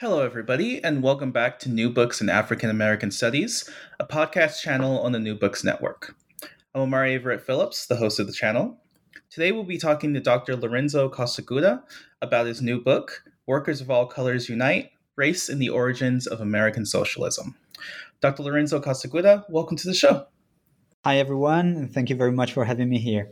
Hello, everybody, and welcome back to New Books in African-American Studies, a podcast channel on the New Books Network. I'm Amari Everett Phillips, the host of the channel. Today, we'll be talking to Dr. Lorenzo Costaguda about his new book, Workers of All Colors Unite, Race and the Origins of American Socialism. Dr. Lorenzo Costaguda, welcome to the show. Hi, everyone, and thank you very much for having me here.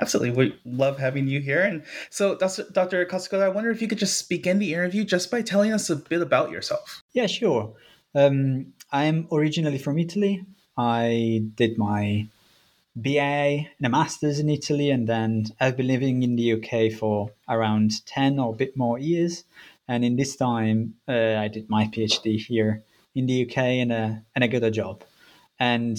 Absolutely. We love having you here. And so, Dr. Costaguda, I wonder if you could just begin the interview just by telling us a bit about yourself. Yeah, sure. I'm originally from Italy. I did my BA and a master's in Italy, and then I've been living in the UK for around 10 or a bit more years. And in this time, I did my PhD here in the UK, and I got a job. And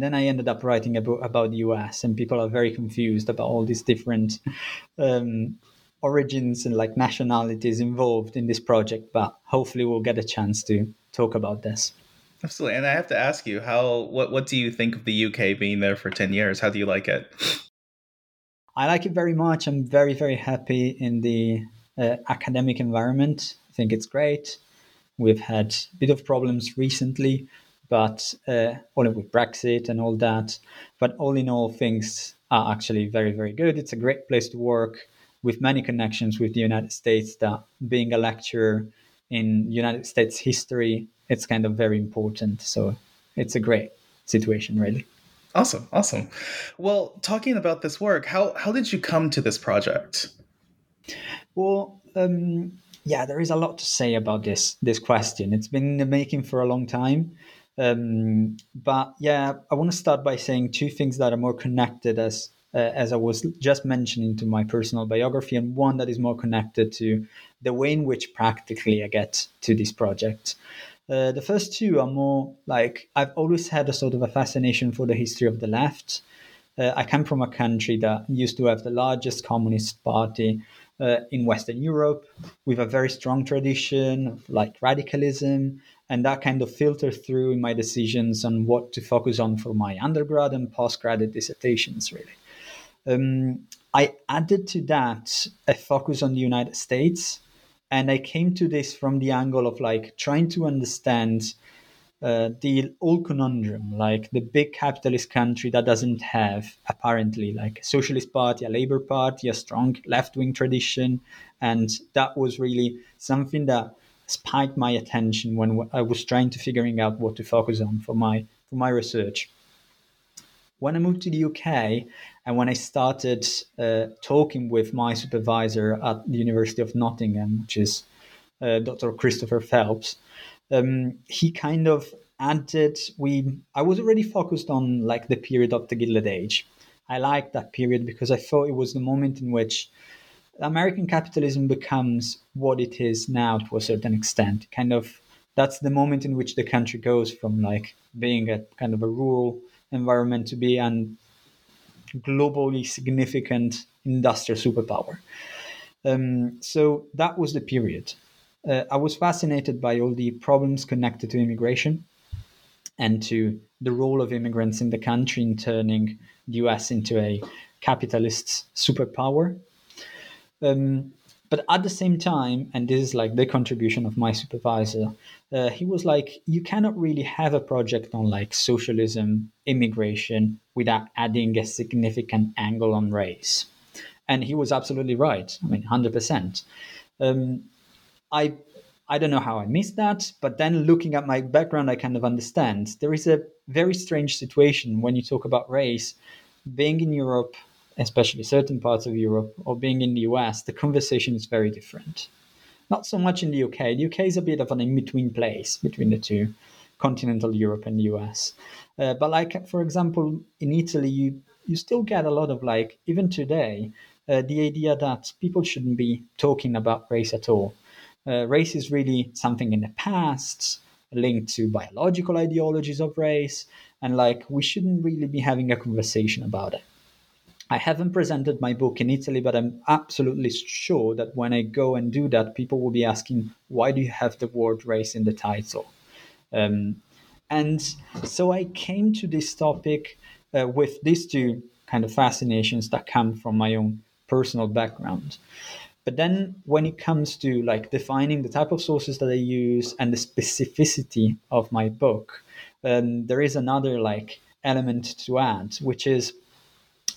then I ended up writing a book about the US, and people are very confused about all these different origins and like nationalities involved in this project. But hopefully we'll get a chance to talk about this. Absolutely. And I have to ask you, what do you think of the UK being there for 10 years? How do you like it? I like it very much. I'm very, very happy in the academic environment. I think it's great. We've had a bit of problems recently, but only with Brexit and all that. But all in all, things are actually very, very good. It's a great place to work with many connections with the United States, that being a lecturer in United States history, it's kind of very important. So it's a great situation, really. Awesome, awesome. Well, talking about this work, how did you come to this project? Well, there is a lot to say about this question. It's been in the making for a long time. I want to start by saying two things that are more connected, as I was just mentioning, to my personal biography, and one that is more connected to the way in which practically I get to this project. The first two are more like, I've always had a sort of a fascination for the history of the left. I come from a country that used to have the largest communist party in Western Europe, with a very strong tradition of like radicalism, and that kind of filtered through in my decisions on what to focus on for my undergrad and postgraduate dissertations, really. I added to that a focus on the United States, and I came to this from the angle of like trying to understand the old conundrum, like the big capitalist country that doesn't have, apparently, like a socialist party, a labor party, a strong left-wing tradition. And that was really something that spiked my attention when I was trying to figuring out what to focus on for my research. When I moved to the UK, and when I started talking with my supervisor at the University of Nottingham, which is Dr. Christopher Phelps, he kind of added, I was already focused on like the period of the Gilded Age. I liked that period because I thought it was the moment in which American capitalism becomes what it is now to a certain extent. Kind of, that's the moment in which the country goes from like being a kind of a rural environment to be a globally significant industrial superpower. So that was the period. I was fascinated by all the problems connected to immigration and to the role of immigrants in the country in turning the US into a capitalist superpower. But at the same time, and this is like the contribution of my supervisor, he was like, you cannot really have a project on like socialism, immigration, without adding a significant angle on race. And he was absolutely right. I mean, 100%. I don't know how I missed that, but then looking at my background, I kind of understand. There is a very strange situation when you talk about race. Being in Europe, especially certain parts of Europe, or being in the US, the conversation is very different. Not so much in the UK. The UK is a bit of an in-between place between the two, continental Europe and the US. But like, for example, in Italy, you still get a lot of, like, even today, the idea that people shouldn't be talking about race at all. Race is really something in the past, linked to biological ideologies of race, and like we shouldn't really be having a conversation about it. I haven't presented my book in Italy, but I'm absolutely sure that when I go and do that, people will be asking, why do you have the word race in the title? And so I came to this topic with these two kind of fascinations that come from my own personal background. But then when it comes to like defining the type of sources that I use and the specificity of my book, there is another like element to add, which is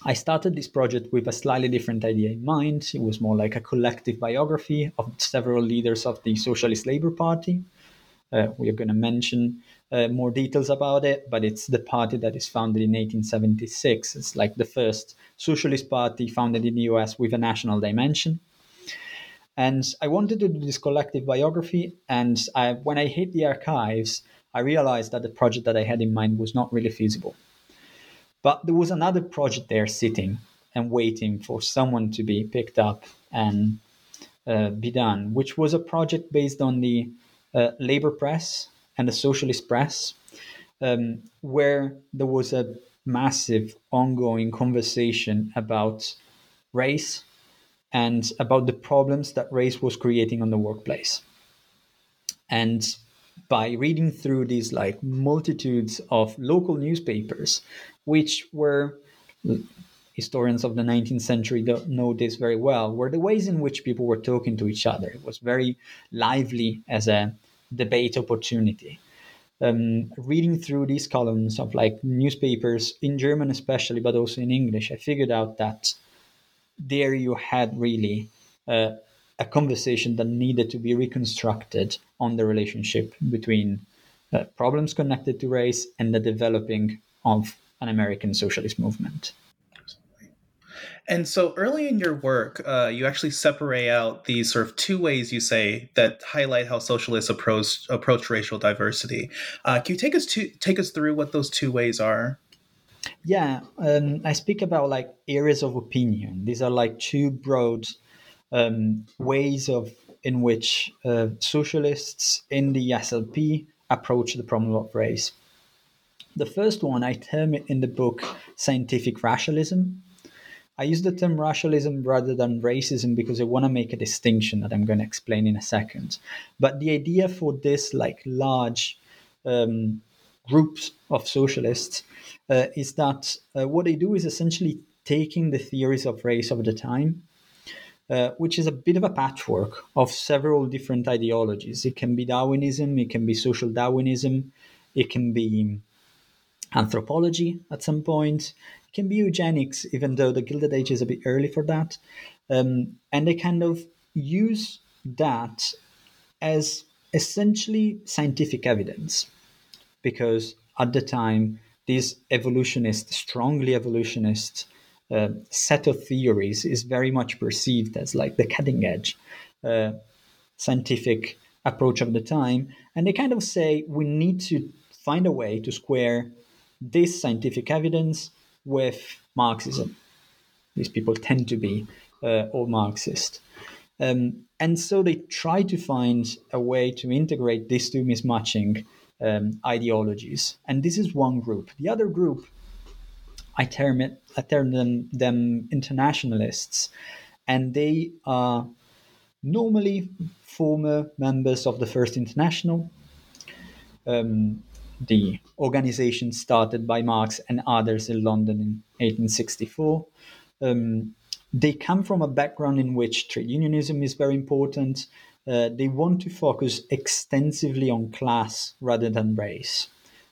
I started this project with a slightly different idea in mind. It was more like a collective biography of several leaders of the Socialist Labor Party. We are going to mention more details about it, but it's the party that is founded in 1876. It's like the first socialist party founded in the US with a national dimension. And I wanted to do this collective biography, and when I hit the archives, I realized that the project that I had in mind was not really feasible. But there was another project there sitting and waiting for someone to be picked up and be done, which was a project based on the Labor Press and the Socialist Press, where there was a massive ongoing conversation about race and about the problems that race was creating on the workplace. And by reading through these like multitudes of local newspapers, which were, historians of the 19th century don't know this very well, were the ways in which people were talking to each other. It was very lively as a debate opportunity. Reading through these columns of like newspapers in German especially, but also in English, I figured out that there you had really a conversation that needed to be reconstructed on the relationship between problems connected to race and the developing of an American socialist movement. And so early in your work, you actually separate out these sort of two ways, you say, that highlight how socialists approach racial diversity. Can you take us through what those two ways are? Yeah, I speak about like areas of opinion. These are like two broad ways in which socialists in the SLP approach the problem of race. The first one, I term it in the book scientific racialism. I use the term racialism rather than racism because I want to make a distinction that I'm going to explain in a second. But the idea for this like large groups of socialists is that what they do is essentially taking the theories of race of the time, which is a bit of a patchwork of several different ideologies. It can be Darwinism, it can be social Darwinism, it can be anthropology at some point, it can be eugenics, even though the Gilded Age is a bit early for that. And they kind of use that as essentially scientific evidence, because at the time, this strongly evolutionist set of theories is very much perceived as like the cutting edge scientific approach of the time. And they kind of say, we need to find a way to square this scientific evidence with Marxism. These people tend to be all Marxist. And so they try to find a way to integrate these two mismatching ideologies, and this is one group. The other group, I term them internationalists, and they are normally former members of the First International, the organization started by Marx and others in London in 1864. They come from a background in which trade unionism is very important. They want to focus extensively on class rather than race.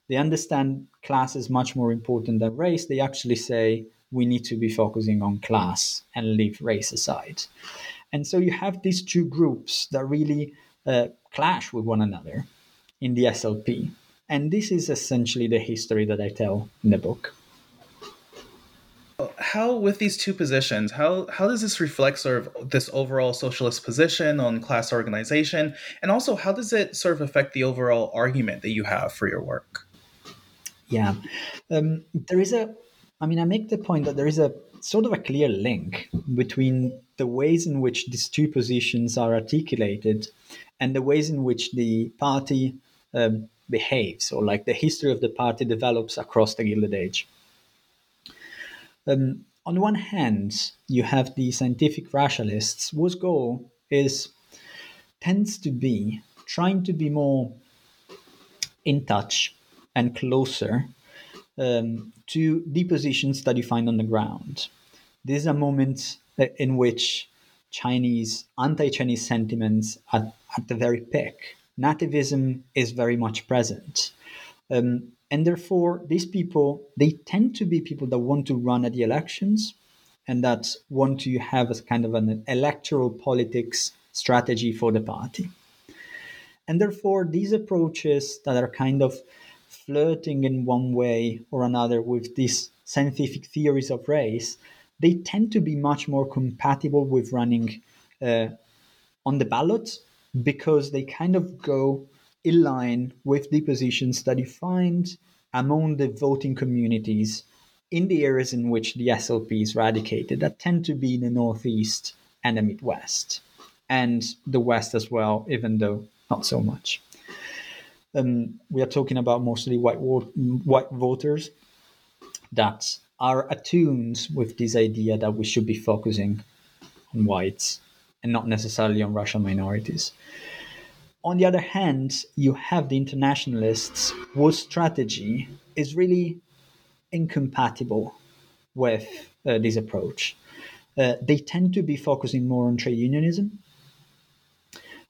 They understand class is much more important than race. They actually say we need to be focusing on class and leave race aside. And so you have these two groups that really clash with one another in the SLP. And this is essentially the history that I tell in the book. How, with these two positions, how does this reflect sort of this overall socialist position on class organization? And also, how does it sort of affect the overall argument that you have for your work? Yeah, I make the point that there is a sort of a clear link between the ways in which these two positions are articulated and the ways in which the party behaves, or like the history of the party develops across the Gilded Age. On one hand, you have the scientific rationalists whose goal tends to be trying to be more in touch and closer to the positions that you find on the ground. This is a moment in which anti-Chinese sentiments are at the very peak. Nativism is very much present. And therefore, these people, they tend to be people that want to run at the elections and that want to have a kind of an electoral politics strategy for the party. And therefore, these approaches that are kind of flirting in one way or another with these scientific theories of race, they tend to be much more compatible with running on the ballot, because they kind of go in line with the positions that you find among the voting communities in the areas in which the SLP is radicated, that tend to be the Northeast and the Midwest, and the West as well, even though not so much. We are talking about mostly white voters that are attuned with this idea that we should be focusing on whites and not necessarily on racial minorities. On the other hand, you have the internationalists whose strategy is really incompatible with this approach. They tend to be focusing more on trade unionism,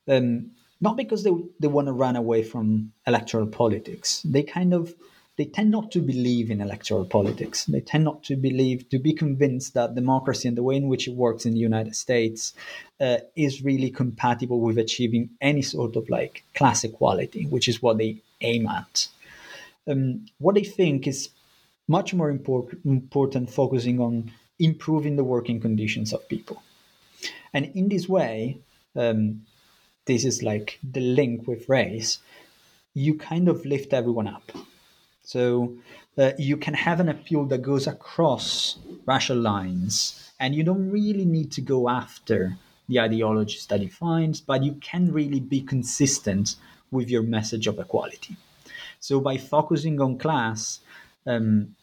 not because they want to run away from electoral politics. They tend not to believe in electoral politics. They tend not to be convinced that democracy and the way in which it works in the United States is really compatible with achieving any sort of like class equality, which is what they aim at. What they think is much more important, focusing on improving the working conditions of people. And in this way, this is like the link with race, you kind of lift everyone up. So you can have an appeal that goes across racial lines, and you don't really need to go after the ideologies that you find, but you can really be consistent with your message of equality. So by focusing on class and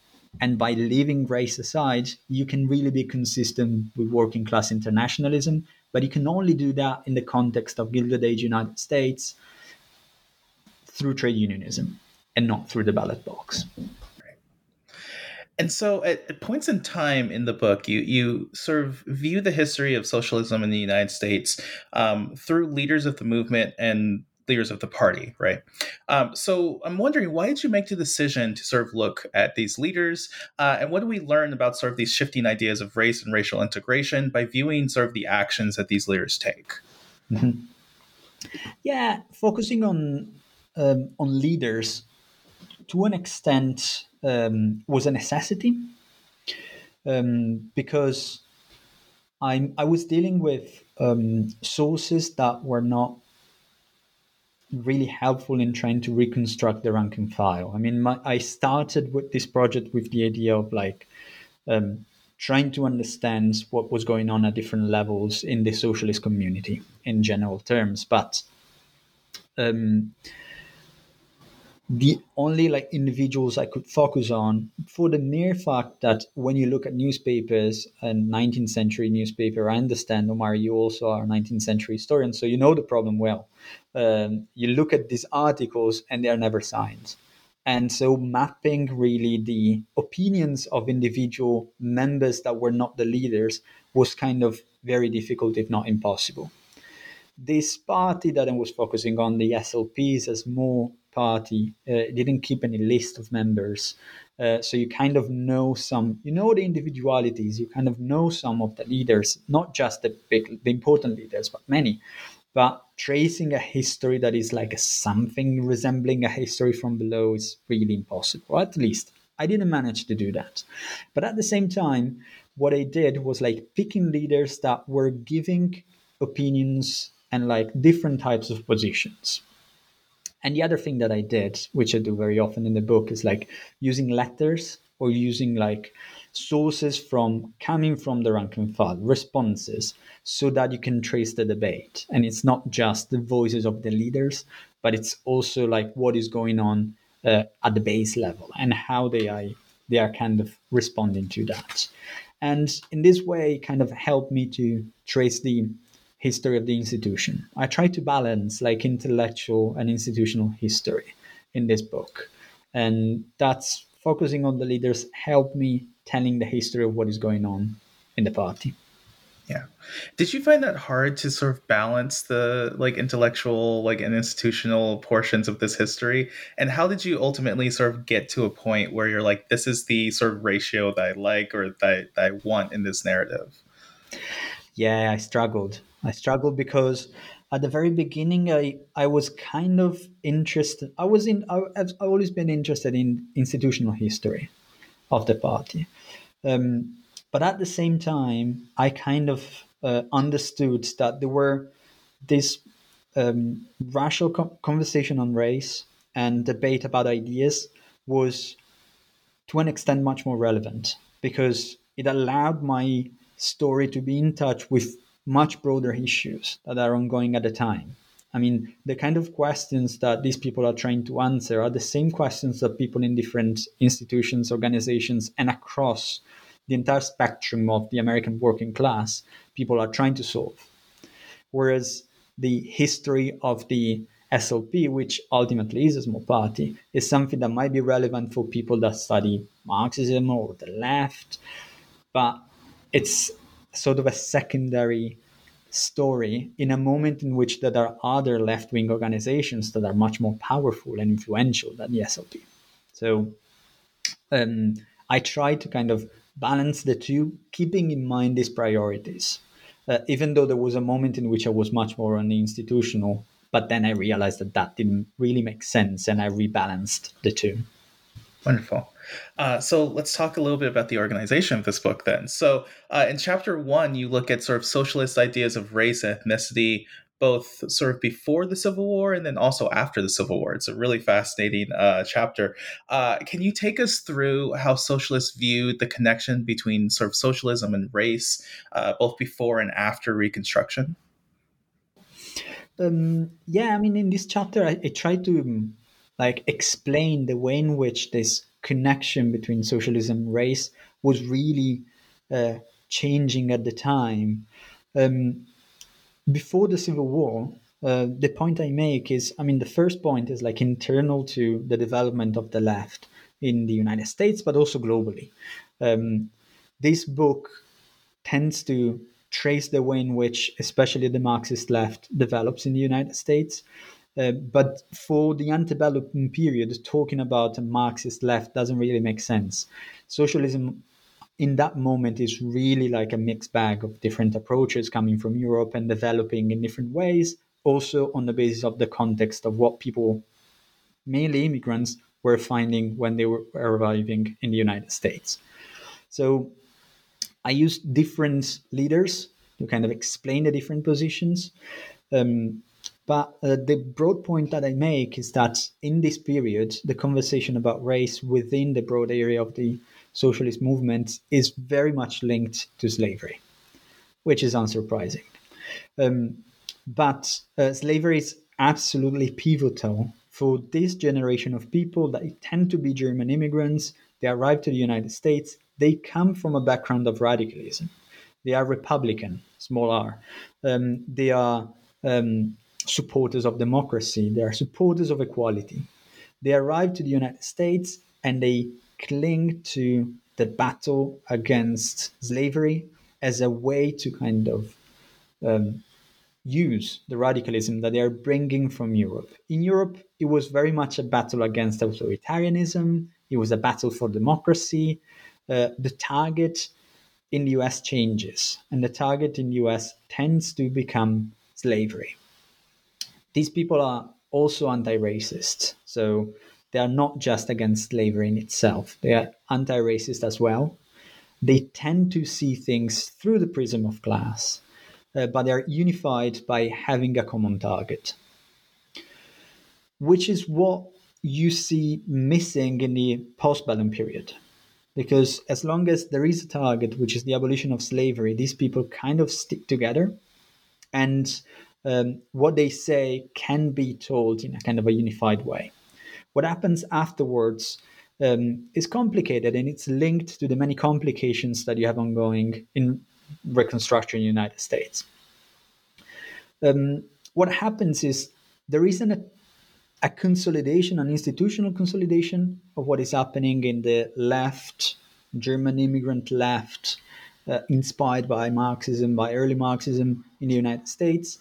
by leaving race aside, you can really be consistent with working class internationalism, but you can only do that in the context of Gilded Age United States through trade unionism, and not through the ballot box. And so at points in time in the book, you sort of view the history of socialism in the United States through leaders of the movement and leaders of the party, right? So I'm wondering, why did you make the decision to sort of look at these leaders? And what do we learn about sort of these shifting ideas of race and racial integration by viewing sort of the actions that these leaders take? Mm-hmm. Yeah, focusing on leaders to an extent was a necessity because I was dealing with sources that were not really helpful in trying to reconstruct the rank and file. I mean, I started with this project with the idea of like trying to understand what was going on at different levels in the socialist community in general terms, but the only like individuals I could focus on, for the mere fact that when you look at newspapers and 19th century newspaper, I understand, Omar, you also are a 19th century historian, so you know the problem well. You look at these articles and they are never signed. And so mapping really the opinions of individual members that were not the leaders was kind of very difficult, if not impossible. This party that I was focusing on, the SLPs, as more party, didn't keep any list of members So you kind of know some, you know, the individualities, you kind of know some of the leaders, not just the important leaders, but many. But tracing a history that is like something resembling a history from below is really impossible. At least I didn't manage to do that. But at the same time, what I did was like picking leaders that were giving opinions and like different types of positions. And the other thing that I did, which I do very often in the book, is like using letters or using like sources from coming from the rank and file, responses, so that you can trace the debate. And it's not just the voices of the leaders, but it's also like what is going on at the base level and how they are kind of responding to that. And in this way, it kind of helped me to trace the history of the institution. I try to balance like intellectual and institutional history in this book. And that's focusing on the leaders helped me telling the history of what is going on in the party. Yeah. Did you find that hard to sort of balance the like intellectual, like and institutional portions of this history? And how did you ultimately sort of get to a point where you're like, this is the sort of ratio that I like or that I want in this narrative? Yeah, I struggled because at the very beginning, I was kind of interested. I've always been interested in institutional history of the party. But at the same time, I kind of understood that there were this rational conversation on race and debate about ideas was to an extent much more relevant because it allowed my story to be in touch with much broader issues that are ongoing at the time. I mean, the kind of questions that these people are trying to answer are the same questions that people in different institutions, organizations, and across the entire spectrum of the American working class, people are trying to solve. Whereas the history of the SLP, which ultimately is a small party, is something that might be relevant for people that study Marxism or the left, but it's sort of a secondary story in a moment in which there are other left-wing organizations that are much more powerful and influential than the SLP. So I try to kind of balance the two, keeping in mind these priorities, even though there was a moment in which I was much more on the institutional, but then I realized that didn't really make sense and I rebalanced the two. Wonderful. So let's talk a little bit about the organization of this book then. So in chapter 1, you look at sort of socialist ideas of race and ethnicity, both sort of before the Civil War and then also after the Civil War. It's a really fascinating chapter. Can you take us through how socialists viewed the connection between sort of socialism and race, both before and after Reconstruction? Yeah, I mean, in this chapter, I try to like explain the way in which this connection between socialism and race was really changing at the time. Before the Civil War, the point I make is, I mean, the first point is like internal to the development of the left in the United States, but also globally. This book tends to trace the way in which, especially the Marxist left, develops in the United States. But for the antebellum period, talking about a Marxist left doesn't really make sense. Socialism in that moment is really like a mixed bag of different approaches coming from Europe and developing in different ways, also on the basis of the context of what people, mainly immigrants, were finding when they were arriving in the United States. So I used different leaders to kind of explain the different positions. But the broad point that I make is that in this period, the conversation about race within the broad area of the socialist movement is very much linked to slavery, which is unsurprising. But slavery is absolutely pivotal for this generation of people that tend to be German immigrants. They arrive to the United States. They come from a background of radicalism. They are Republican, small r. They are supporters of democracy. They are supporters of equality. They arrive to the United States and they cling to the battle against slavery as a way to kind of use the radicalism that they are bringing from Europe. In Europe, it was very much a battle against authoritarianism, It was a battle for democracy. The target in the US changes, and the target in the US tends to become slavery. These people are also anti-racist. So they are not just against slavery in itself. They are anti-racist as well. They tend to see things through the prism of class, but they are unified by having a common target, which is what you see missing in the postbellum period. Because as long as there is a target, which is the abolition of slavery, these people kind of stick together. And what they say can be told in a kind of a unified way. What happens afterwards is complicated, and it's linked to the many complications that you have ongoing in Reconstruction in the United States. What happens is there isn't a consolidation, an institutional consolidation of what is happening in the left, German immigrant left, inspired by Marxism, by early Marxism in the United States,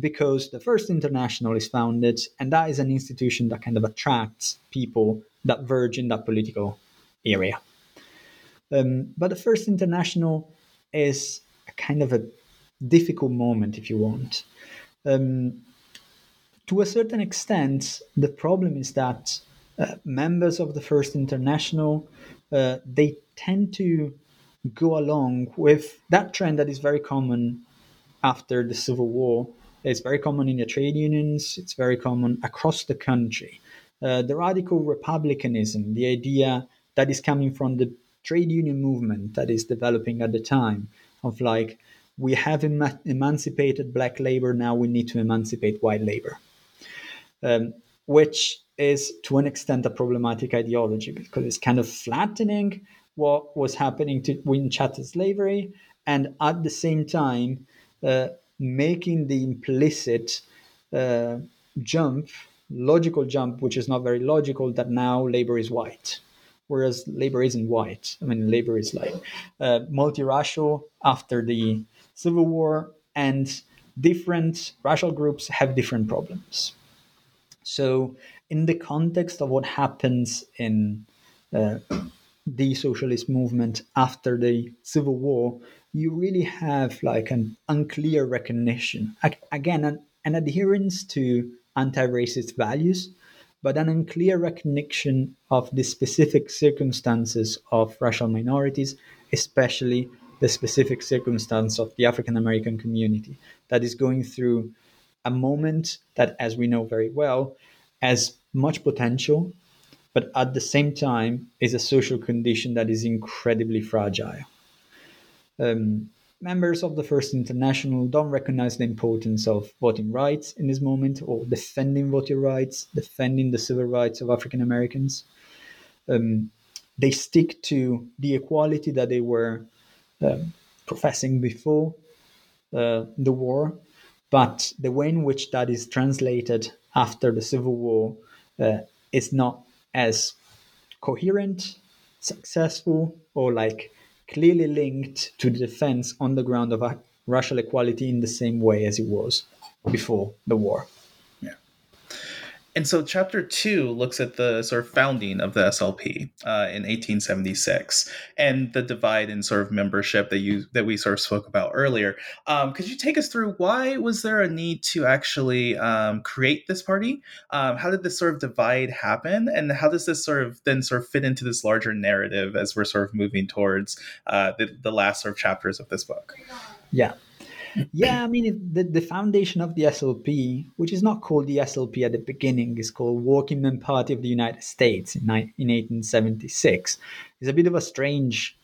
because the First International is founded, and that is an institution that kind of attracts people that verge in that political area. But the First International is a kind of a difficult moment, if you want. To a certain extent, the problem is that members of the First International, they tend to go along with that trend that is very common after the Civil War. It's very common in the trade unions. It's very common across the country. The radical republicanism, the idea that is coming from the trade union movement that is developing at the time, of like, we have emancipated black labor, now we need to emancipate white labor, which is to an extent a problematic ideology because it's kind of flattening what was happening to win chattel slavery, and at the same time making the implicit logical jump, which is not very logical, that now labor is white, whereas labor isn't white. I mean, labor is like multiracial after the Civil War, and different racial groups have different problems. So in the context of what happens in the socialist movement after the Civil War, you really have like an unclear recognition, again, an adherence to anti-racist values, but an unclear recognition of the specific circumstances of racial minorities, especially the specific circumstance of the African-American community that is going through a moment that, as we know very well, has much potential, but at the same time is a social condition that is incredibly fragile. Members of the First International don't recognize the importance of voting rights in this moment, or defending voting rights, defending the civil rights of African Americans. They stick to the equality that they were professing before the war, but the way in which that is translated after the Civil War is not as coherent, successful, or like clearly linked to the defense on the ground of racial equality in the same way as it was before the war. Yeah. And so chapter 2 looks at the sort of founding of the SLP in 1876 and the divide in sort of membership that we sort of spoke about earlier. Could you take us through why was there a need to actually create this party? How did this sort of divide happen? And how does this sort of then sort of fit into this larger narrative as we're sort of moving towards the last sort of chapters of this book? Yeah. Yeah, I mean, the foundation of the SLP, which is not called the SLP at the beginning, is called Working Men's Party of the United States in 1876. It's a bit of a strange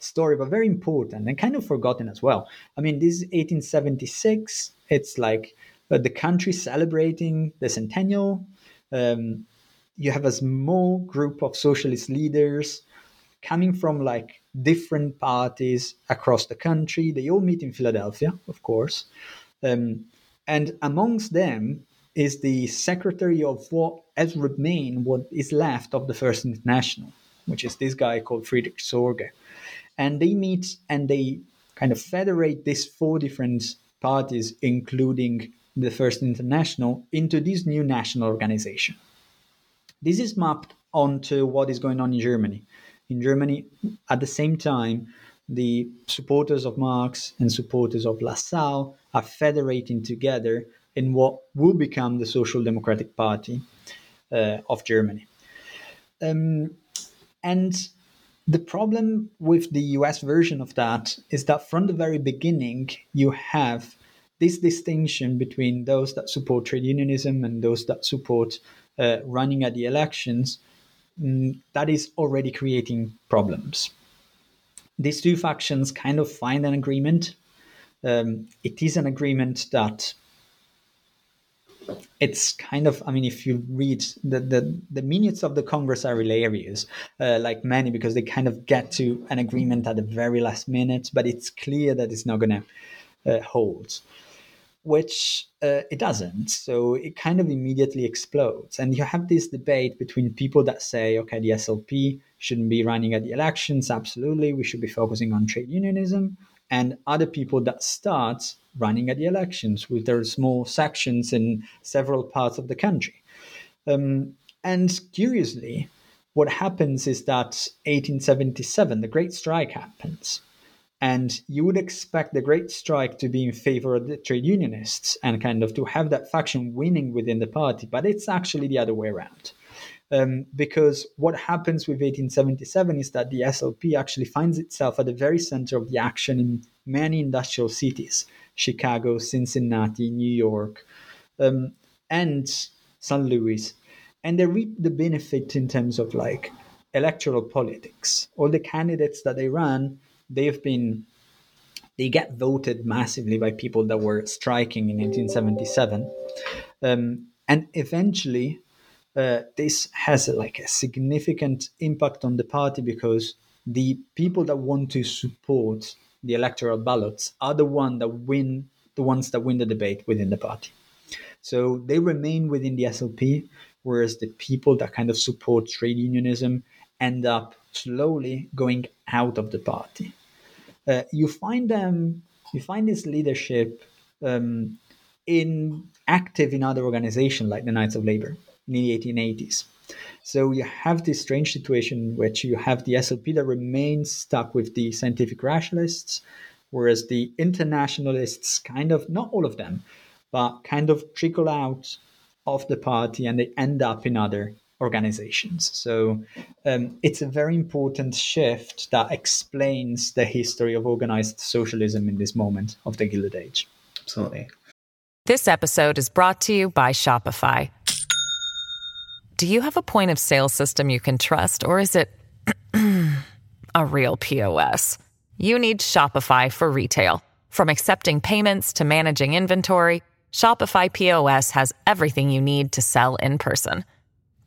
story, but very important and kind of forgotten as well. I mean, this is 1876. It's like the country celebrating the centennial. You have a small group of socialist leaders coming from like different parties across the country. They all meet in Philadelphia, of course. And amongst them is the secretary of what has remained, what is left of the First International, which is this guy called Friedrich Sorge. And they meet and they kind of federate these four different parties, including the First International, into this new national organization. This is mapped onto what is going on in Germany. In Germany, at the same time, the supporters of Marx and supporters of Lassalle are federating together in what will become the Social Democratic Party of Germany. And the problem with the US version of that is that from the very beginning, you have this distinction between those that support trade unionism and those that support running at the elections, that is already creating problems. These two factions kind of find an agreement. It is an agreement that it's kind of, I mean, if you read the minutes of the Congress are hilarious, like many, because they kind of get to an agreement at the very last minute, but it's clear that it's not going to hold, which it doesn't. So it kind of immediately explodes. And you have this debate between people that say, okay, the SLP shouldn't be running at the elections. Absolutely. We should be focusing on trade unionism. And other people that start running at the elections with their small sections in several parts of the country. And curiously, what happens is that 1877, the Great Strike happens. And you would expect the Great Strike to be in favor of the trade unionists and kind of to have that faction winning within the party. But it's actually the other way around. Because what happens with 1877 is that the SLP actually finds itself at the very center of the action in many industrial cities, Chicago, Cincinnati, New York, and St. Louis. And they reap the benefit in terms of like electoral politics. All the candidates that they ran, they get voted massively by people that were striking in 1877. And eventually, this has a significant impact on the party because the people that want to support the electoral ballots are the ones that win the debate within the party. So they remain within the SLP, whereas the people that kind of support trade unionism end up slowly going out of the party. You find this leadership active in other organizations like the Knights of Labor in the 1880s. So you have this strange situation in which you have the SLP that remains stuck with the scientific rationalists, whereas the internationalists kind of, not all of them, but kind of trickle out of the party and they end up in other organizations. So it's a very important shift that explains the history of organized socialism in this moment of the Gilded Age. Absolutely. This episode is brought to you by Shopify. Do you have a point of sale system you can trust, or is it a real POS? You need Shopify for retail. From accepting payments to managing inventory, Shopify POS has everything you need to sell in person.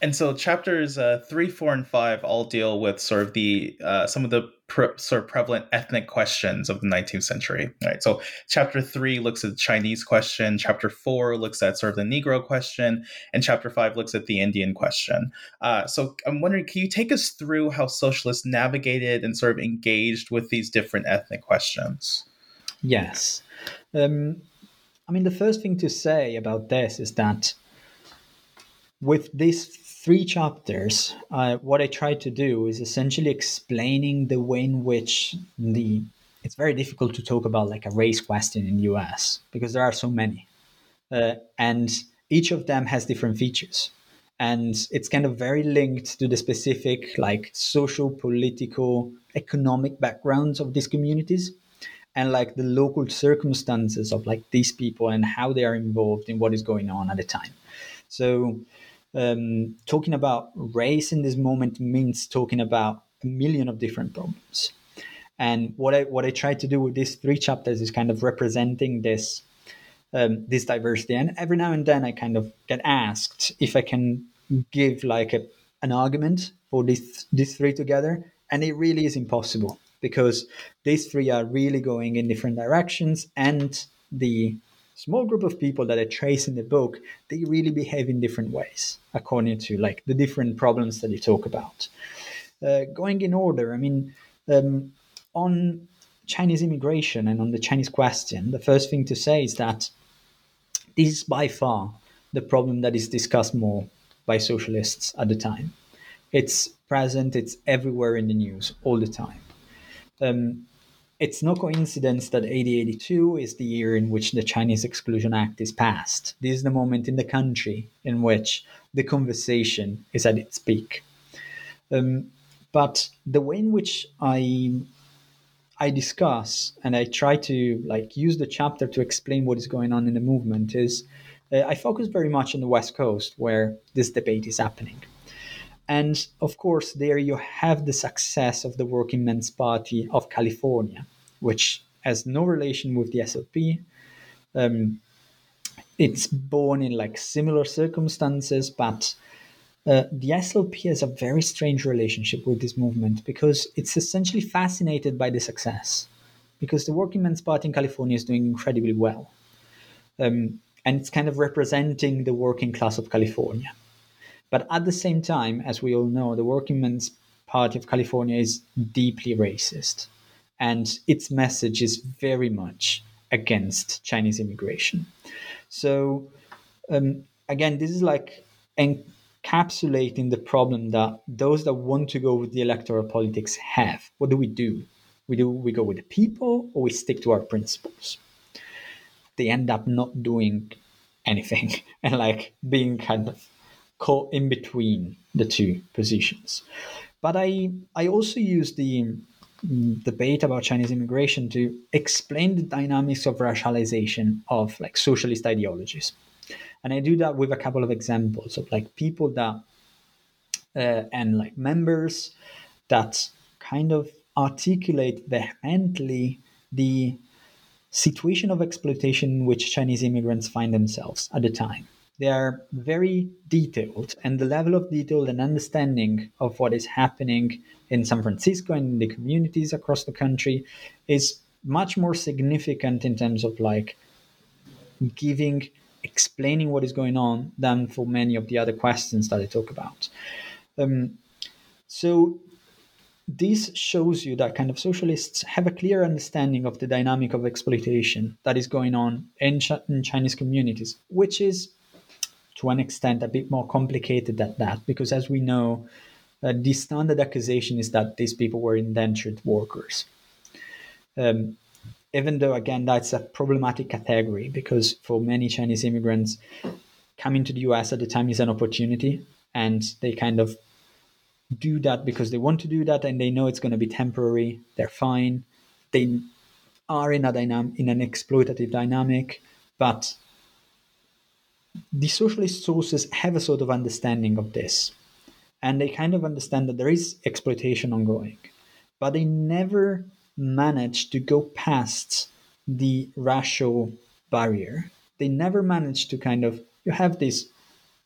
And so chapters 3, 4, and 5 all deal with sort of the some of the prevalent ethnic questions of the 19th century. Right. So chapter 3 looks at the Chinese question. Chapter 4 looks at sort of the Negro question, and chapter 5 looks at the Indian question. So I'm wondering, can you take us through how socialists navigated and sort of engaged with these different ethnic questions? Yes. I mean, the first thing to say about this is that with these 3 chapters, what I try to do is essentially explaining the way in which it's very difficult to talk about like a race question in the US because there are so many. And each of them has different features. And it's kind of very linked to the specific like social, political, economic backgrounds of these communities and like the local circumstances of like these people and how they are involved in what is going on at the time. So talking about race in this moment means talking about a million of different problems. And what I try to do with these 3 chapters is kind of representing this this diversity. And every now and then I kind of get asked if I can give like an argument for these 3 together. And it really is impossible because these 3 are really going in different directions, and the small group of people that I trace in the book, they really behave in different ways according to like the different problems that you talk about. Going in order, I mean, on Chinese immigration and on the Chinese question, the first thing to say is that this is by far the problem that is discussed more by socialists at the time. It's present, it's everywhere in the news all the time. It's no coincidence that 1882 is the year in which the Chinese Exclusion Act is passed. This is the moment in the country in which the conversation is at its peak. But the way in which I discuss and I try to use the chapter to explain what is going on in the movement is I focus very much on the West Coast where this debate is happening. And of course, there you have the success of the Working Men's Party of California, which has no relation with the SLP. It's born in similar circumstances, but the SLP has a very strange relationship with this movement because it's essentially fascinated by the success, because the Working Men's Party in California is doing incredibly well. And it's kind of representing the working class of California. But at the same time, as we all know, the Working Men's Party of California is deeply racist. And its message is very much against Chinese immigration. So, again, this is encapsulating the problem that those that want to go with the electoral politics have. What do? We go with the people, or we stick to our principles? They end up not doing anything and being kind of caught in between the two positions. But I also use the debate about Chinese immigration to explain the dynamics of racialization of socialist ideologies. And I do that with a couple of examples of people that, and members that kind of articulate vehemently the situation of exploitation in which Chinese immigrants find themselves at the time. They are very detailed, and the level of detail and understanding of what is happening in San Francisco and in the communities across the country is much more significant in terms of explaining what is going on than for many of the other questions that I talk about. So this shows you that kind of socialists have a clear understanding of the dynamic of exploitation that is going on in Chinese communities, which is to an extent a bit more complicated than that, because as we know, the standard accusation is that these people were indentured workers. Even though, again, that's a problematic category, because for many Chinese immigrants, coming to the US at the time is an opportunity, and they kind of do that because they want to do that, and they know it's going to be temporary. They're fine. They are in an exploitative dynamic, but the socialist sources have a sort of understanding of this, and they kind of understand that there is exploitation ongoing, but they never manage to go past the racial barrier. They never manage to you have these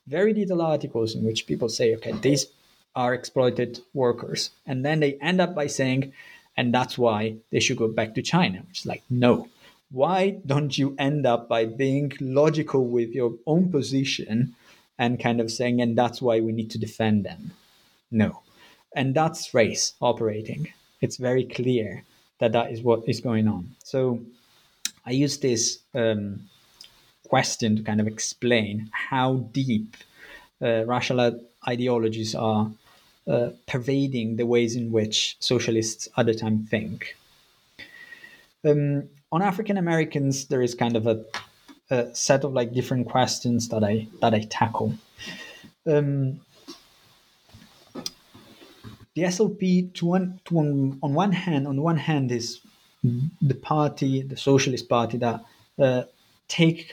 very detailed articles in which people say, okay, these are exploited workers. And then they end up by saying, and that's why they should go back to China, which is no. Why don't you end up by being logical with your own position and saying, and that's why we need to defend them? No. And that's race operating. It's very clear that is what is going on. So I use this question to explain how deep racial ideologies are pervading the ways in which socialists at the time think. On African Americans, there is a set of different questions that I tackle. The SLP, on one hand, is the party, the Socialist Party, that takes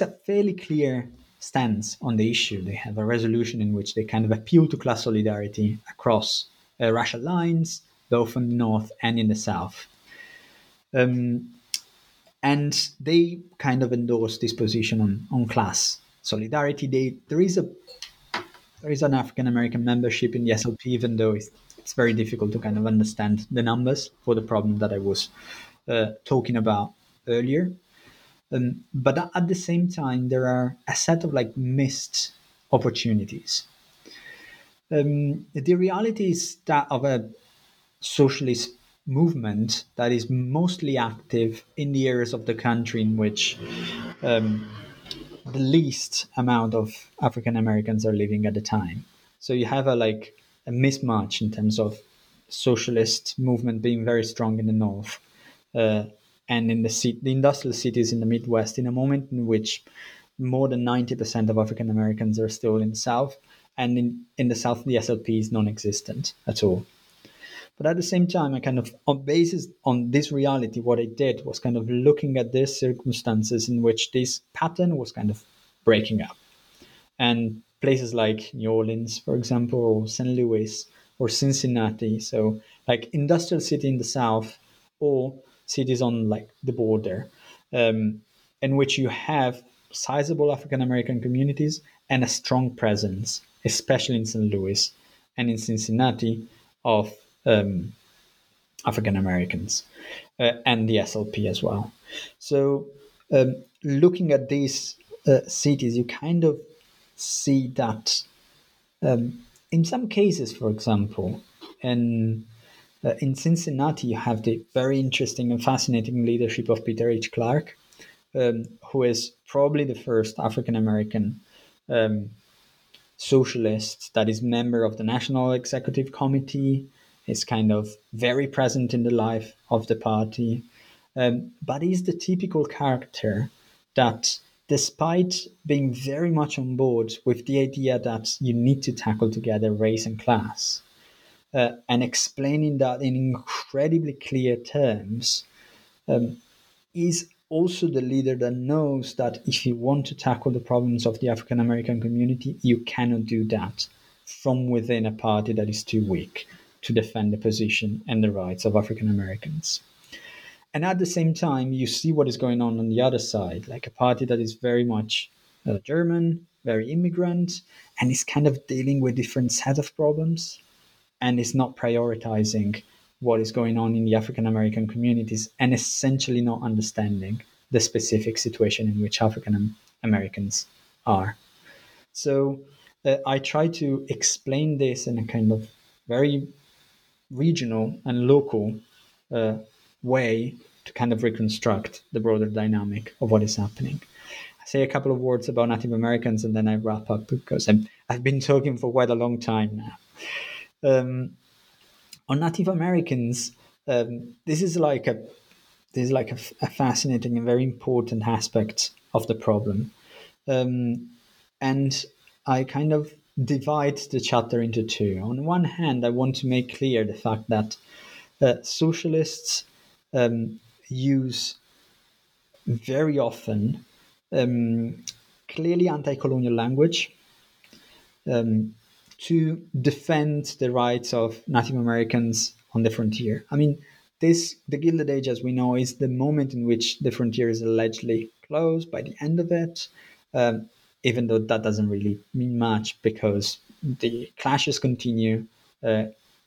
a fairly clear stance on the issue. They have a resolution in which they appeal to class solidarity across racial lines, both in the North and in the South. And they endorse this position on class solidarity. There is an African-American membership in the SLP, even though it's very difficult to understand the numbers for the problem that I was talking about earlier. But at the same time, there are a set of missed opportunities. The reality is that of a socialist movement that is mostly active in the areas of the country in which the least amount of African Americans are living at the time. So you have a mismatch in terms of socialist movement being very strong in the north and in the industrial cities in the Midwest, in a moment in which more than 90% of African Americans are still in the South, and in the South the SLP is non-existent at all. But at the same time, I kind of, on basis on this reality, what I did was kind of looking at these circumstances in which this pattern was kind of breaking up. And places like New Orleans, for example, or St. Louis, or Cincinnati, so like industrial city in the South, or cities on like the border, in which you have sizable African-American communities and a strong presence, especially in St. Louis and in Cincinnati, of African Americans and the SLP as well. So looking at these cities, you kind of see that in some cases, for example, in Cincinnati, you have the very interesting and fascinating leadership of Peter H. Clark, who is probably the first African American socialist that is member of the National Executive Committee. Is kind of very present in the life of the party, but is the typical character that, despite being very much on board with the idea that you need to tackle together race and class, and explaining that in incredibly clear terms, is also the leader that knows that if you want to tackle the problems of the African American community, you cannot do that from within a party that is too weak to defend the position and the rights of African Americans. And at the same time, you see what is going on the other side, like a party that is very much German, very immigrant, and is kind of dealing with different set of problems, and is not prioritizing what is going on in the African American communities, and essentially not understanding the specific situation in which African Americans are. So I try to explain this in a kind of very regional and local way to kind of reconstruct the broader dynamic of what is happening. I say a couple of words about Native Americans and then I wrap up because I've been talking for quite a long time now. On Native Americans, this is like a fascinating and very important aspect of the problem, and I kind of divide the chapter into two. On one hand, I want to make clear the fact that socialists use very often clearly anti-colonial language to defend the rights of Native Americans on the frontier. I mean, the Gilded Age, as we know, is the moment in which the frontier is allegedly closed by the end of it. Even though that doesn't really mean much because the clashes continue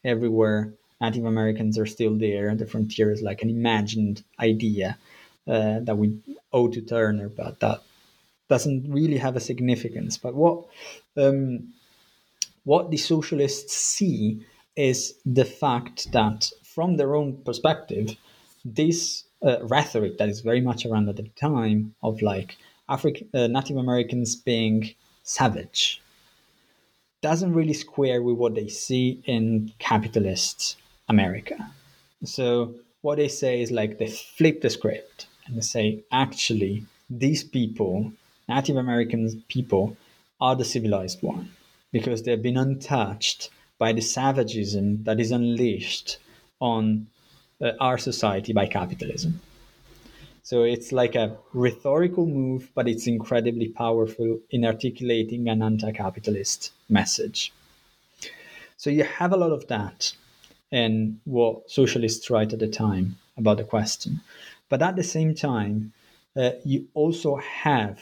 everywhere. Native Americans are still there. The frontier is like an imagined idea that we owe to Turner, but that doesn't really have a significance. But what the socialists see is the fact that from their own perspective, this rhetoric that is very much around at the time of Native Americans being savage doesn't really square with what they see in capitalist America. So what they say is they flip the script and they say, actually, these people, Native American people, are the civilized one because they've been untouched by the savagism that is unleashed on our society by capitalism. So it's like a rhetorical move, but it's incredibly powerful in articulating an anti-capitalist message. So you have a lot of that in what socialists write at the time about the question. But at the same time, you also have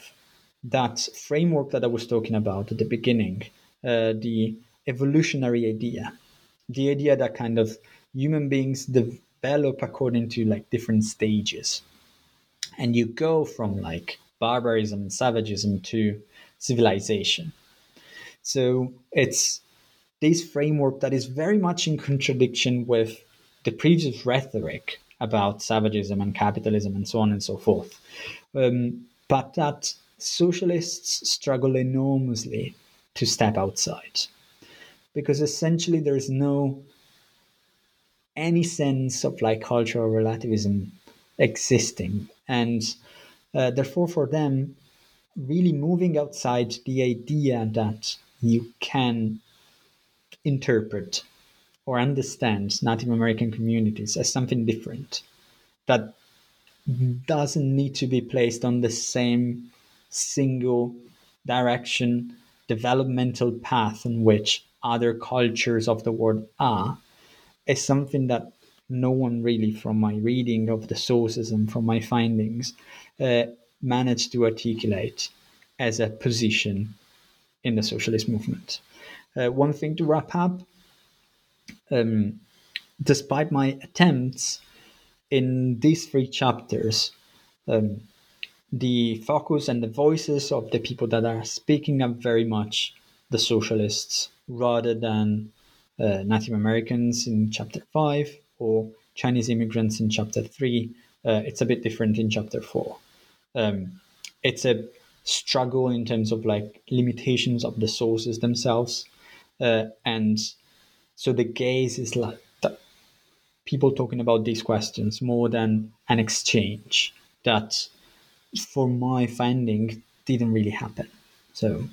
that framework that I was talking about at the beginning, the evolutionary idea, the idea that kind of human beings develop according to different stages. And you go from barbarism and savagism to civilization. So it's this framework that is very much in contradiction with the previous rhetoric about savagism and capitalism and so on and so forth, but that socialists struggle enormously to step outside, because essentially there is no any sense of like cultural relativism existing, and therefore for them really moving outside the idea that you can interpret or understand Native American communities as something different that doesn't need to be placed on the same single direction developmental path in which other cultures of the world are, is something that no one really, from my reading of the sources and from my findings, managed to articulate as a position in the socialist movement. One thing to wrap up, despite my attempts in these three chapters, the focus and the voices of the people that are speaking are very much the socialists rather than Native Americans in chapter 5 or Chinese immigrants in chapter 3. It's a bit different in chapter 4. It's a struggle in terms of like limitations of the sources themselves. And so the gaze is like people talking about these questions more than an exchange that, for my finding, didn't really happen. So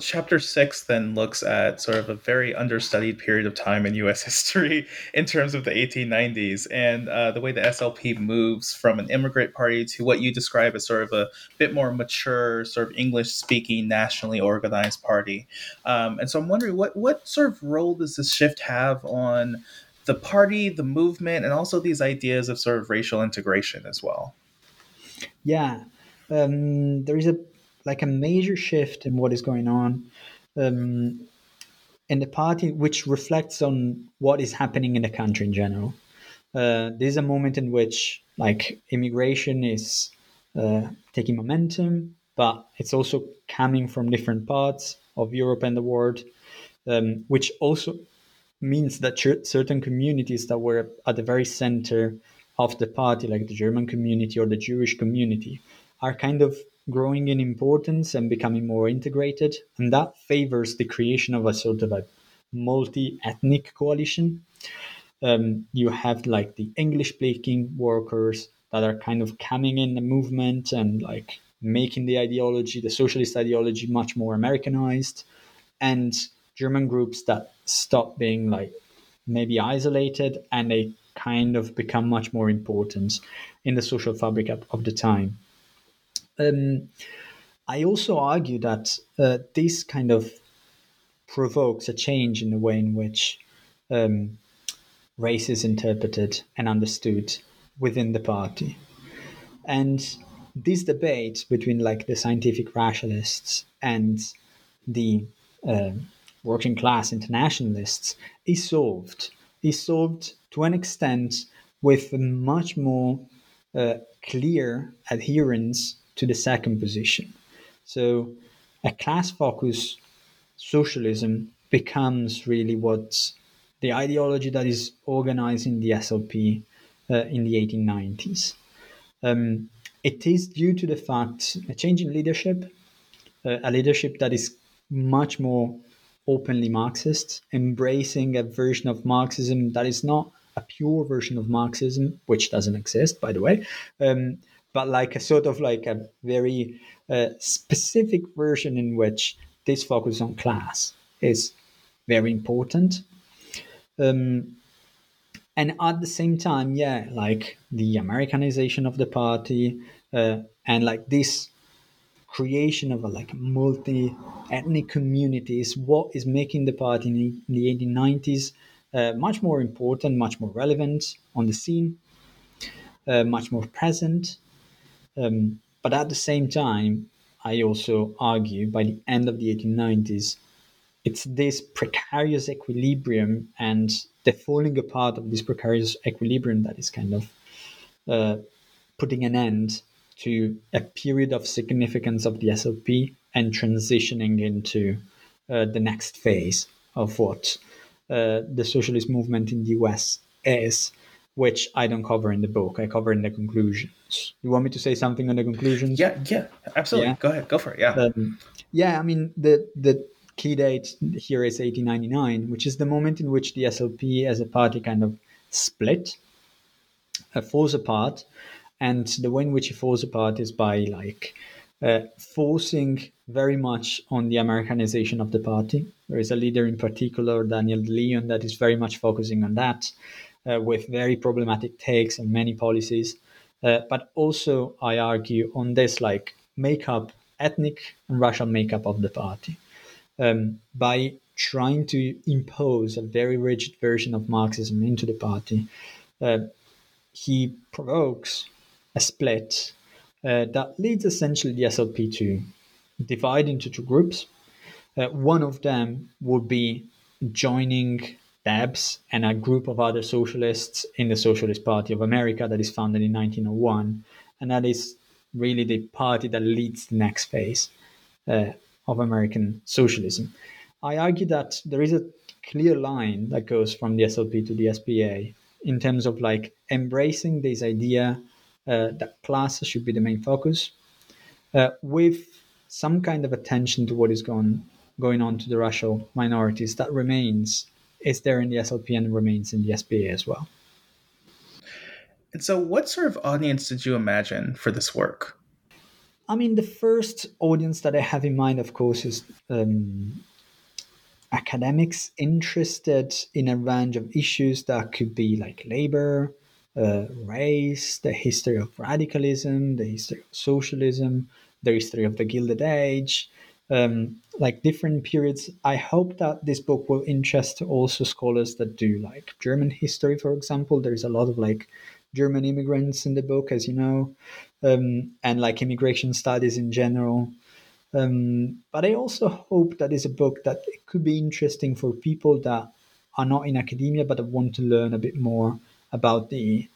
chapter 6 then looks at sort of a very understudied period of time in U.S. history in terms of the 1890s and the way the SLP moves from an immigrant party to what you describe as sort of a bit more mature, sort of English-speaking, nationally organized party. And so I'm wondering what sort of role does this shift have on the party, the movement, and also these ideas of sort of racial integration as well? Yeah, there is a major shift in what is going on in the party, which reflects on what is happening in the country in general. There's a moment in which like immigration is taking momentum, but it's also coming from different parts of Europe and the world, which also means that certain communities that were at the very center of the party, like the German community or the Jewish community, are kind of growing in importance and becoming more integrated, and that favors the creation of a sort of a multi-ethnic coalition. You have like the English-speaking workers that are kind of coming in the movement and like making the ideology, the socialist ideology, much more Americanized, and German groups that stop being like maybe isolated and they kind of become much more important in the social fabric of the time. I also argue that this kind of provokes a change in the way in which race is interpreted and understood within the party. And this debate between like the scientific rationalists and the working class internationalists is solved to an extent with a much more clear adherence to the second position. So a class-focused socialism becomes really what's the ideology that is organizing the SLP in the 1890s. It is due to the fact a change in leadership, a leadership that is much more openly Marxist, embracing a version of Marxism that is not a pure version of Marxism, which doesn't exist, by the way, but like a sort of like a very specific version in which this focus on class is very important. And at the same time, like the Americanization of the party and like this creation of a like multi-ethnic community is what is making the party in the 1890s much more important, much more relevant on the scene, much more present. But at the same time, I also argue by the end of the 1890s, it's this precarious equilibrium and the falling apart of this precarious equilibrium that is kind of putting an end to a period of significance of the SLP and transitioning into the next phase of what the socialist movement in the US is, which I don't cover in the book. I cover in the conclusions. You want me to say something on the conclusions? Yeah, absolutely. Yeah. Go ahead, go for it. Yeah, I mean, the key date here is 1899, which is the moment in which the SLP as a party kind of split, falls apart. And the way in which it falls apart is by forcing very much on the Americanization of the party. There is a leader in particular, Daniel De Leon, that is very much focusing on that, with very problematic takes on many policies. But also, I argue on this makeup, ethnic and racial makeup of the party. By trying to impose a very rigid version of Marxism into the party, he provokes a split that leads essentially the SLP to divide into two groups. One of them would be joining Debs and a group of other socialists in the Socialist Party of America that is founded in 1901, and that is really the party that leads the next phase of American socialism. I argue that there is a clear line that goes from the SLP to the SPA in terms of embracing this idea that class should be the main focus, with some kind of attention to what is going on to the racial minorities that is there in the SLP and remains in the SPA as well. And so what sort of audience did you imagine for this work? I mean, the first audience that I have in mind, of course, is academics interested in a range of issues that could be labor, race, the history of radicalism, the history of socialism, the history of the Gilded Age, different periods. I hope that this book will interest also scholars that do German history, for example. There is a lot of German immigrants in the book, as you know, and immigration studies in general. But I also hope that it's a book that it could be interesting for people that are not in academia, but want to learn a bit more about the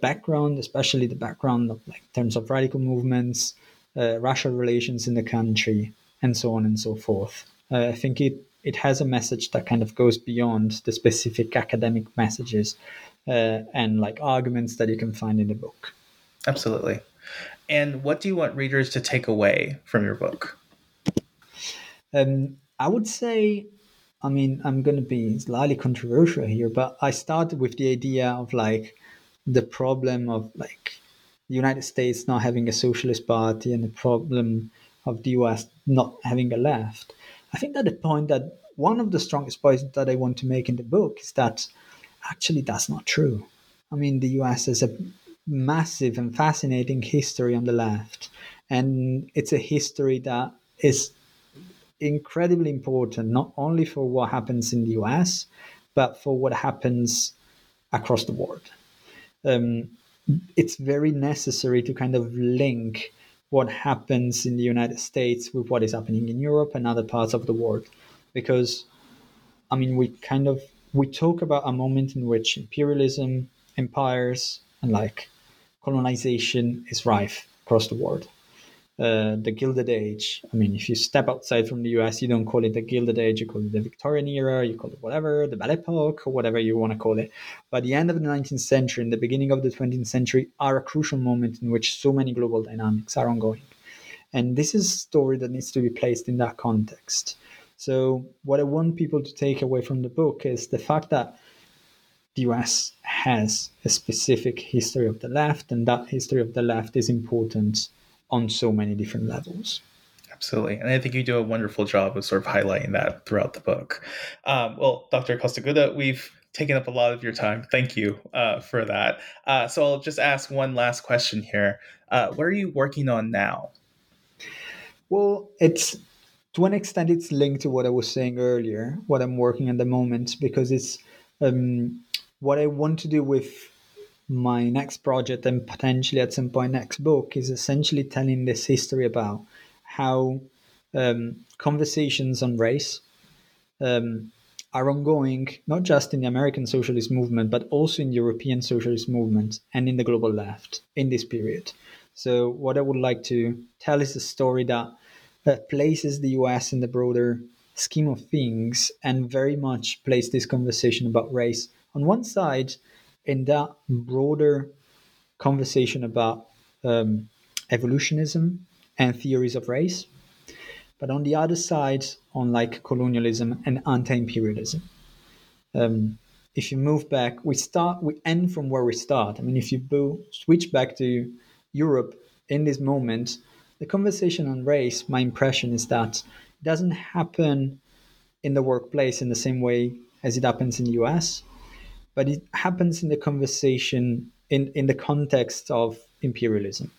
background, especially the background of terms of radical movements, racial relations in the country, and so on and so forth. I think it has a message that kind of goes beyond the specific academic messages and arguments that you can find in the book. Absolutely. And what do you want readers to take away from your book? I would say, I mean, I'm going to be slightly controversial here, but I started with the idea of the problem of the United States not having a socialist party and the problem of the US not having a left. I think that the point that one of the strongest points that I want to make in the book is that actually that's not true. I mean, the US is a massive and fascinating history on the left, and it's a history that is incredibly important not only for what happens in the US but for what happens across the world. It's very necessary to kind of link what happens in the United States with what is happening in Europe and other parts of the world, because I mean we talk about a moment in which imperialism, empires, and colonization is rife across the world. The Gilded Age, I mean, if you step outside from the US, you don't call it the Gilded Age, you call it the Victorian era, you call it whatever, the Belle Epoque, or whatever you want to call it. By the end of the 19th century and the beginning of the 20th century are a crucial moment in which so many global dynamics are ongoing. And this is a story that needs to be placed in that context. So what I want people to take away from the book is the fact that the US has a specific history of the left, and that history of the left is important on so many different levels. Absolutely. And I think you do a wonderful job of sort of highlighting that throughout the book. Well, Dr. Costaguda, we've taken up a lot of your time. Thank you for that. So I'll just ask one last question here. What are you working on now? Well, it's to an extent, it's linked to what I was saying earlier, what I'm working at the moment, because it's what I want to do with my next project and potentially at some point next book is essentially telling this history about how conversations on race are ongoing, not just in the American socialist movement, but also in the European socialist movement and in the global left in this period. So what I would like to tell is a story that places the US in the broader scheme of things, and very much place this conversation about race on one side in that broader conversation about evolutionism and theories of race, but on the other side on like colonialism and anti-imperialism. If you move back, we end from where we start. I mean, if you switch back to Europe in this moment, the conversation on race, my impression is that it doesn't happen in the workplace in the same way as it happens in the US, but it happens in the conversation in the context of imperialism.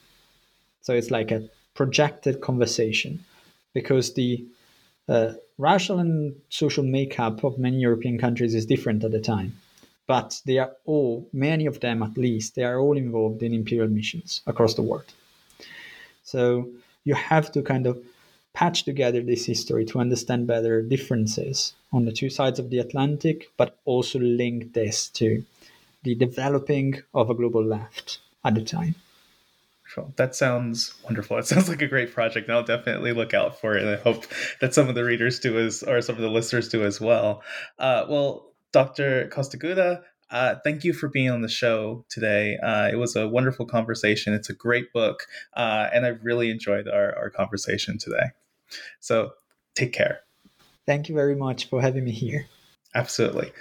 So it's like a projected conversation, because the racial and social makeup of many European countries is different at the time, but they are all, many of them at least, they are all involved in imperial missions across the world. So you have to kind of patch together this history to understand better differences on the two sides of the Atlantic, but also link this to the developing of a global left at the time. Well, that sounds wonderful. It sounds like a great project, and I'll definitely look out for it. And I hope that some of the readers do, or some of the listeners do as well. Well, Dr. Costaguda, thank you for being on the show today. It was a wonderful conversation. It's a great book, and I really enjoyed our conversation today. So take care. Thank you very much for having me here. Absolutely.